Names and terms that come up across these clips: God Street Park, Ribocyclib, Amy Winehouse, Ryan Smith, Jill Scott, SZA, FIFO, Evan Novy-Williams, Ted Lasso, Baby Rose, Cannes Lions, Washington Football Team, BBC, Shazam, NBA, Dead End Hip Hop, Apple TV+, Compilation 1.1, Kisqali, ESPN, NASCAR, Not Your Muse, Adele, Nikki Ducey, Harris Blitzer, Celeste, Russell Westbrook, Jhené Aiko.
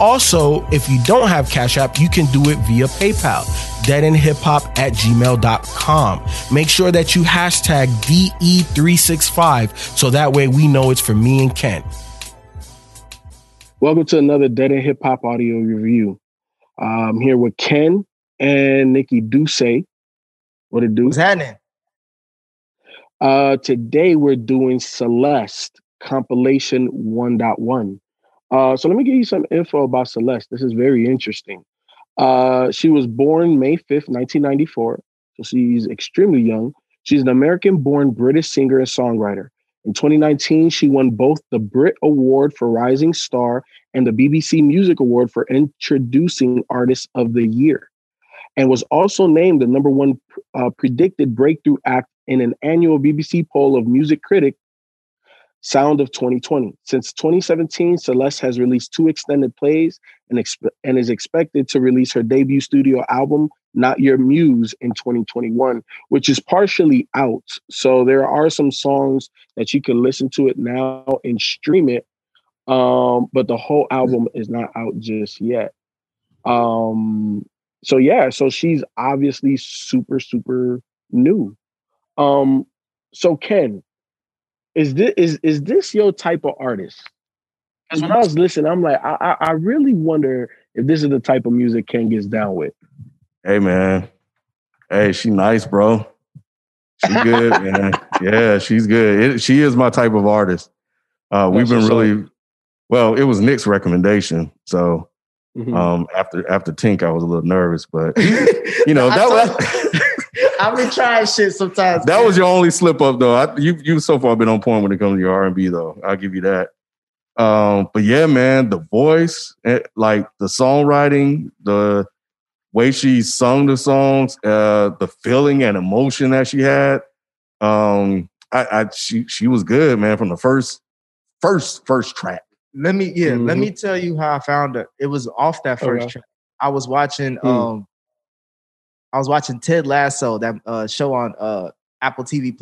Also, if you don't have Cash App, you can do it via PayPal, deadendhiphop@gmail.com. Make sure that you hashtag DE365 so that way we know it's for me and Ken. Welcome to another Dead End Hip Hop audio review. I'm here with Ken and Nikki Ducey. What it do? What's happening? Today we're doing Celeste compilation 1.1. So let me give you some info about Celeste. This is very interesting. She was born May 5th, 1994. So she's extremely young. She's an American-born British singer and songwriter. In 2019, she won both the Brit Award for Rising Star and the BBC Music Award for Introducing Artist of the Year, and was also named the #1 predicted breakthrough act in an annual BBC poll of music critic Sound of 2020. Since 2017, Celeste has released 2 extended plays and is expected to release her debut studio album, Not Your Muse, in 2021, which is partially out. So there are some songs that you can listen to it now and stream it. But the whole album is not out just yet. So she's obviously super, super new. So Ken, is this your type of artist? Because when I was listening, I'm like, I really wonder if this is the type of music Ken gets down with. Hey, man. Hey, she nice, bro. She good, man. Yeah, she's good. She is my type of artist. We've been really... Well, it was Nick's recommendation. So after Tink, I was a little nervous. But, you know, I've been trying shit sometimes. That was your only slip up, though. You've so far been on point when it comes to your R&B, though. I'll give you that. But, yeah, man, the voice, like the songwriting, the... way she sung the songs, the feeling and emotion that she had, she was good, man, from the first track. Let me tell you how I found her. It was off that first track. I was watching Ted Lasso, that show on Apple TV+.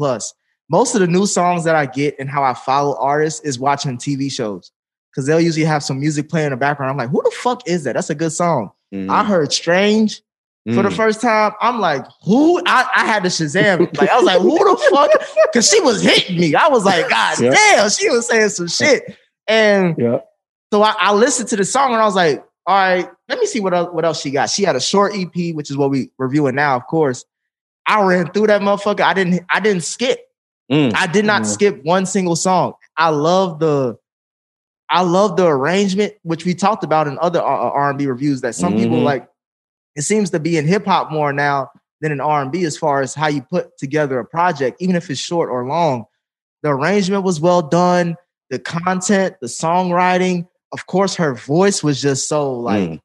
Most of the new songs that I get and how I follow artists is watching TV shows, because they'll usually have some music playing in the background. I'm like, who the fuck is that? That's a good song. I heard Strange for the first time. I'm like, who? I had to Shazam it. Like, I was like, who the fuck? Because she was hitting me. I was like, God damn, she was saying some shit. And so I listened to the song and I was like, all right, let me see what else she got. She had a short EP, which is what we reviewing now, of course. I ran through that motherfucker. I didn't skip. I did not skip one single song. I love the arrangement, which we talked about in other R&B reviews, that some people like, it seems to be in hip hop more now than in R&B as far as how you put together a project, even if it's short or long. The arrangement was well done. The content, the songwriting, of course, her voice was just so like,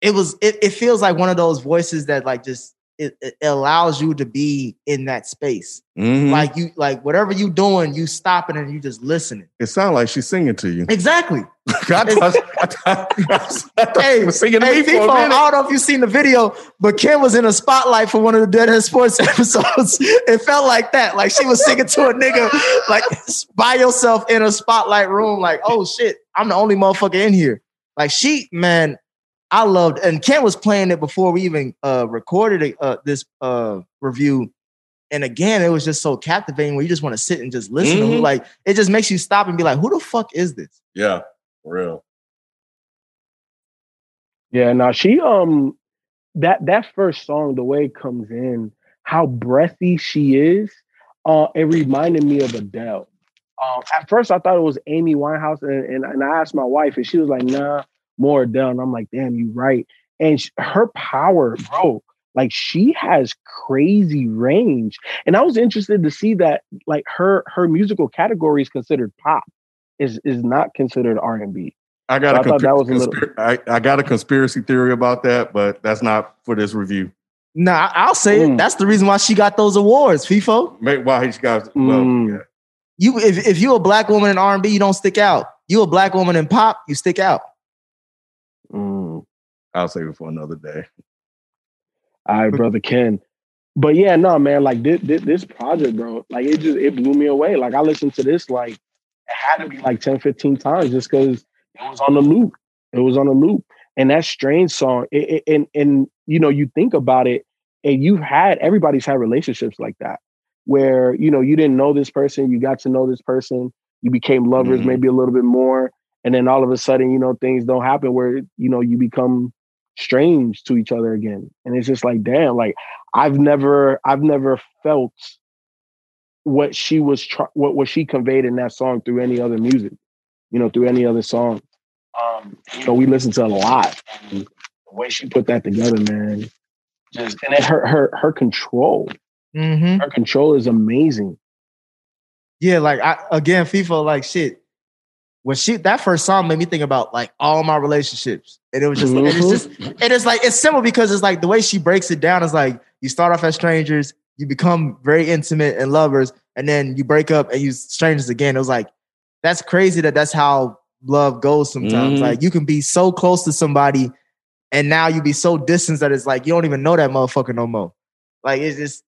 it feels like one of those voices that like just, it allows you to be in that space. Like you, like whatever you doing, you stopping and you just listening. It sounds like she's singing to you. Exactly. Hey, singing to me for a minute. I don't know if you've seen the video, but Ken was in a spotlight for one of the Deadhead Sports episodes. It felt like that. Like she was singing to a nigga, like by yourself in a spotlight room. Like, oh shit, I'm the only motherfucker in here. Like she, man, I loved, and Ken was playing it before we even recorded this review. And again, it was just so captivating where you just want to sit and just listen to him. Like, it just makes you stop and be like, who the fuck is this? Yeah, for real. Yeah, now she, that first song, the way it comes in, how breathy she is, It reminded me of Adele. At first, I thought it was Amy Winehouse, and I asked my wife, and she was like, "Nah, more Adele." And I'm like, "Damn, you right." And her power, bro, like she has crazy range. And I was interested to see that, like her musical category is considered pop, is not considered R&B. I got a conspiracy theory about that, but that's not for this review. Nah, I'll say it. That's the reason why she got those awards, FIFO. Why she got? Well, yeah. You, if you a black woman in R&B, you don't stick out. You a black woman in pop, you stick out. I'll save it for another day. All right, brother Ken. But yeah, no, man. Like this project, bro. Like it blew me away. Like I listened to this. Like it had to be like 10, 15 times just because it was on the loop. It was on the loop. And that Strange song, and you know, you think about it, and everybody's had relationships like that, where, you know, you didn't know this person, you got to know this person, you became lovers, maybe a little bit more, and then all of a sudden, you know, things don't happen where, you know, you become strange to each other again. And it's just like, damn, like I've never felt what she was what she conveyed in that song through any other music, you know, through any other song. You know, we listened to a lot. And the way she put that together, man, just, and then her control, her control is amazing. Yeah, like FIFO, like shit. When that first song made me think about like all my relationships, and it was just, like, it's like it's simple because it's like the way she breaks it down is like you start off as strangers, you become very intimate and lovers, and then you break up and you strangers again. It was like that's crazy that's how love goes sometimes. Like you can be so close to somebody and now you be so distant that it's like you don't even know that motherfucker no more. Like it's just,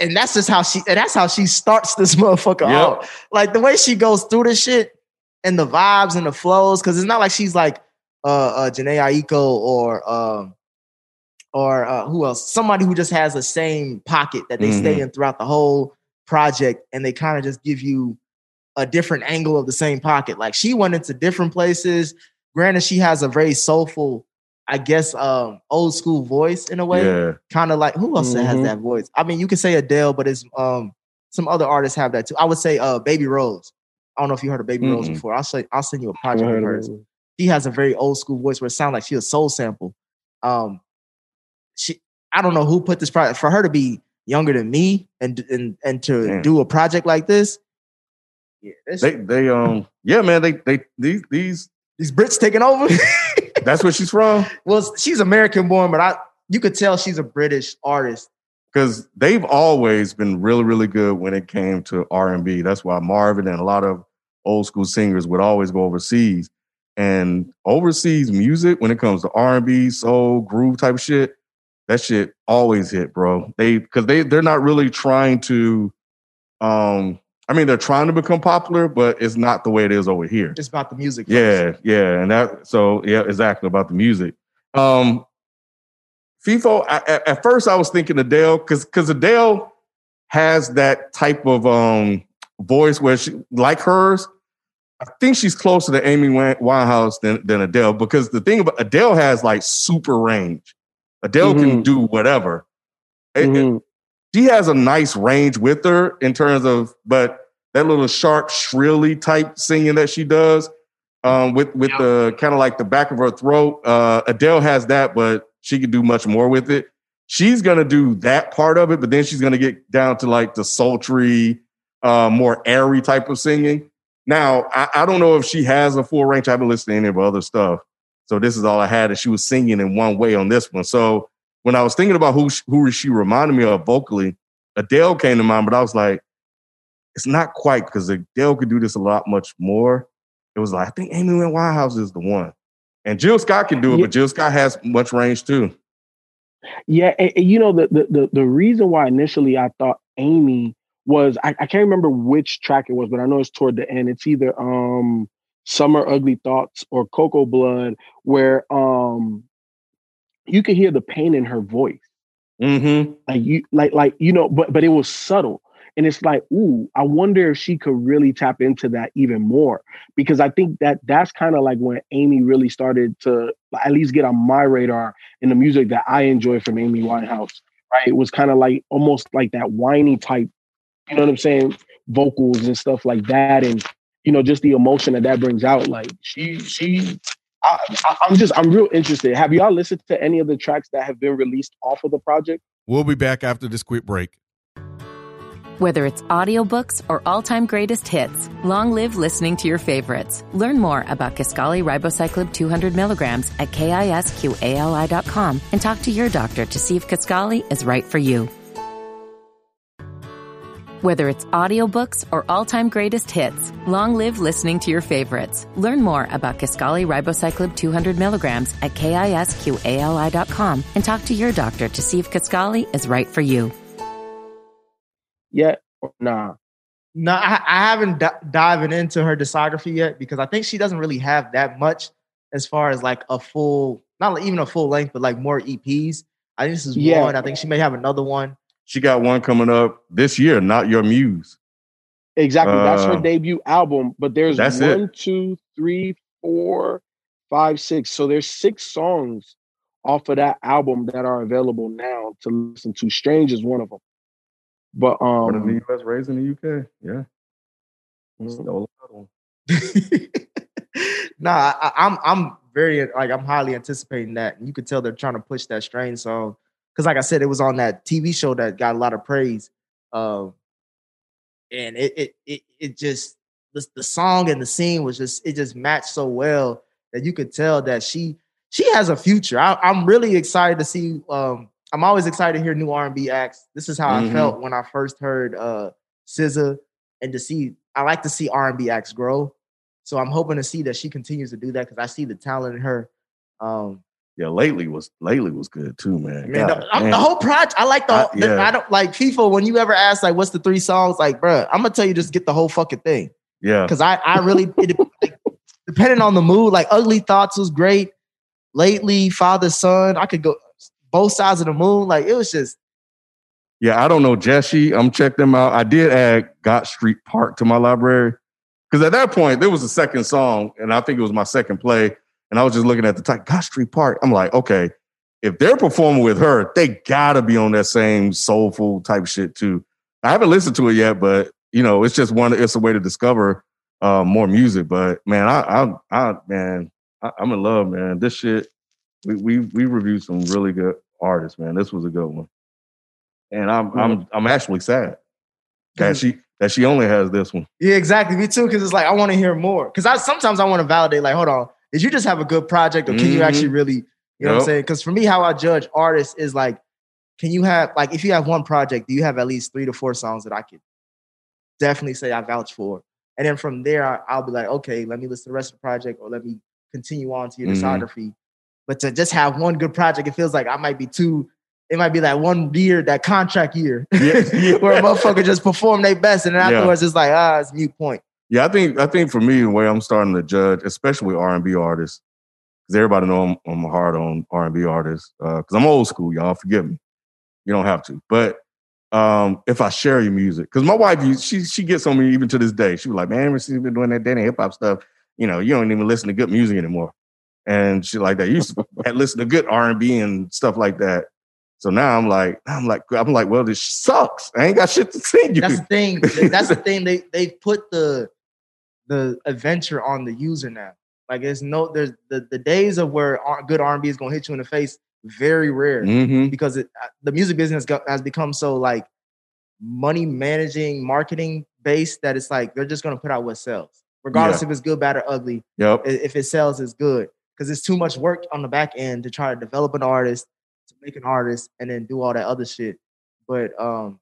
and that's just how she starts this motherfucker out. Like the way she goes through this shit and the vibes and the flows, because it's not like she's like Jhené Aiko or who else, somebody who just has the same pocket that they stay in throughout the whole project, and they kind of just give you a different angle of the same pocket. Like she went into different places. Granted, she has a very soulful, I guess, old school voice in a way. Yeah. Kind of like who else has that voice? I mean, you could say Adele, but it's some other artists have that too. I would say Baby Rose. I don't know if you heard of Baby Rose before. I'll send you a project of hers. She has a very old school voice where it sounds like she a soul sample. I don't know who put this project, for her to be younger than me and to do a project like this. Yeah, these Brits taking over. That's where she's from. Well, she's American born, but you could tell she's a British artist because they've always been really, really good when it came to R&B. That's why Marvin and a lot of old school singers would always go overseas, and overseas music when it comes to R&B, soul, groove type of shit, that shit always hit, bro. They're not really trying to they're trying to become popular, but it's not the way it is over here. It's about the music. Yeah. And that, so yeah, exactly, about the music. FIFO, at first I was thinking Adele, because Adele has that type of voice where she, like hers, I think she's closer to Amy Winehouse than Adele, because the thing about Adele has like super range. Adele can do whatever. She has a nice range with her in terms of, but that little sharp, shrilly type singing that she does with the kind of like the back of her throat. Adele has that, but she could do much more with it. She's going to do that part of it, but then she's going to get down to like the sultry, more airy type of singing. Now, I don't know if she has a full range. I haven't listened to any of her other stuff. So this is all I had, and she was singing in one way on this one. So when I was thinking about who she reminded me of vocally, Adele came to mind, but I was like, it's not quite, because Adele could do this a lot much more. It was like, I think Amy Winehouse is the one. And Jill Scott can do it, but Jill Scott has much range too. Yeah, and you know, the reason why initially I thought Amy was, I can't remember which track it was, but I know it's toward the end. It's either Summer Ugly Thoughts or Cocoa Blood, where you could hear the pain in her voice. But it was subtle. And it's like, ooh, I wonder if she could really tap into that even more, because I think that's kind of like when Amy really started to at least get on my radar in the music that I enjoy from Amy Winehouse, right? It was kind of like almost like that whiny type you know what I'm saying, vocals and stuff like that, and you know, just the emotion that that brings out. Like I'm real interested. Have y'all listened to any of the tracks that have been released off of the project? We'll be back after this quick break. Whether it's audiobooks or all-time greatest hits, long live listening to your favorites. Learn more about Kisqali Ribocyclib 200 milligrams at KISQALI.com and talk to your doctor to see if Kisqali is right for you. Whether it's audiobooks or all-time greatest hits, long live listening to your favorites. Learn more about Kisqali Ribocyclib 200 milligrams at KISQALI.com and talk to your doctor to see if Kisqali is right for you. Yet or nah? No, I haven't diving into her discography yet, because I think she doesn't really have that much as far as like a full, not even a full length, but like more EPs. I think this is one. I think she may have another one. She got one coming up this year, Not Your Muse. Exactly. That's her debut album. But there's one, two, three, four, five, six. So there's 6 songs off of that album that are available now to listen to. Strange is one of them. But born in the US, raised in the UK. Yeah. Stole another one. Nah, I'm very like, I'm highly anticipating that. And you could tell they're trying to push that strain. So, because like I said, it was on that TV show that got a lot of praise. And it just the song and the scene was just, it just matched so well that you could tell that she has a future. I'm really excited to see. I'm always excited to hear new R&B acts. This is how I felt when I first heard SZA, and I like to see R&B acts grow. So I'm hoping to see that she continues to do that, because I see the talent in her. Lately was good too, man. The whole project, I like I don't like FIFO. When you ever ask like, what's the 3 songs? Like, bro, I'm gonna tell you, just get the whole fucking thing. Yeah, because I really depending on the mood, like Ugly Thoughts was great. Lately, Father Son, I could go. Both Sides of the Moon, like it was just. Yeah, I don't know, Jesse. Check them out. I did add God Street Park to my library, because at that point there was a second song, and I think it was my second play, and I was just looking at the title, God Street Park. I'm like, okay, if they're performing with her, they gotta be on that same soulful type shit too. I haven't listened to it yet, but you know, it's just one. It's a way to discover more music. But man, I'm in love, man. This shit. We reviewed some really good artists, man. This was a good one, and I'm actually sad that she only has this one. Yeah, exactly. Me too, because it's like I want to hear more. Because sometimes I want to validate. Like, hold on, did you just have a good project, or can you actually really, you know what I'm saying? Because for me, how I judge artists is like, can you have like, if you have one project, do you have at least 3 to 4 songs that I could definitely say I vouch for? And then from there, I'll be like, okay, let me listen to the rest of the project, or let me continue on to your discography. But to just have one good project, it feels like I might be too. It might be that one year, that contract year, where a motherfucker just performed their best, and then afterwards it's like, it's mute point. Yeah, I think for me, the way I'm starting to judge, especially R&B artists, because everybody know I'm hard on R&B artists because I'm old school, y'all. Forgive me. You don't have to, but if I share your music, because my wife, she gets on me even to this day. She was like, man, she's been doing that Dead End Hip Hop stuff. You know, you don't even listen to good music anymore. And shit like that. You used to listen to good R&B and stuff like that. So now I'm like, well, this sucks. I ain't got shit to sing you. That's the thing. That's the thing. They put the adventure on the user now. Like there's the days of where good R&B is gonna hit you in the face. Very rare because the music business has become so like money managing, marketing based that it's like they're just gonna put out what sells, regardless if it's good, bad, or ugly. Yep. If it sells, it's good. Because it's too much work on the back end to try to develop an artist, to make an artist, and then do all that other shit. But her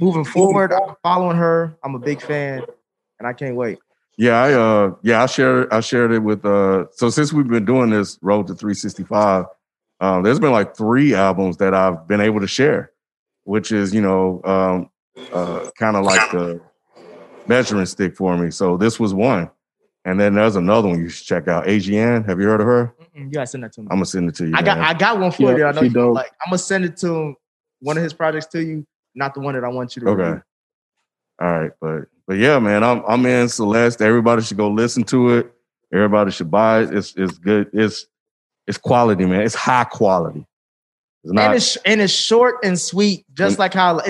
moving forward, I'm following her. I'm a big fan, and I can't wait. Yeah, I shared it with. So since we've been doing this Road to 365, there's been like 3 albums that I've been able to share, which is kind of like the measuring stick for me. So this was one. And then there's another one you should check out. AGN. Have you heard of her? You gotta send that to me. I'm gonna send it to you. I got one for you. I know you don't like. I'm gonna send it to one of his projects to you, not the one that I want you to review. All right, but yeah, man, I'm in Celeste. Everybody should go listen to it. Everybody should buy it. It's good. It's quality, man. It's high quality. Not, and it's short and sweet, just like how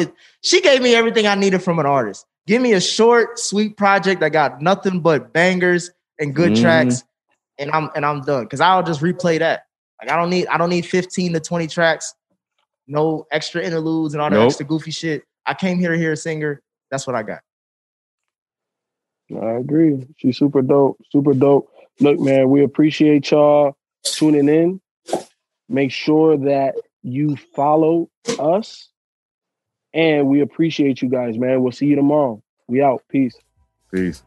she gave me everything I needed from an artist. Give me a short, sweet project that got nothing but bangers and good tracks, and I'm done. Because I'll just replay that. Like I don't need 15 to 20 tracks, no extra interludes and all that extra goofy shit. I came here to hear a singer. That's what I got. I agree. She's super dope. Super dope. Look, man, we appreciate y'all tuning in. Make sure that you follow us, and we appreciate you guys, man. We'll see you tomorrow. We out. Peace. Peace.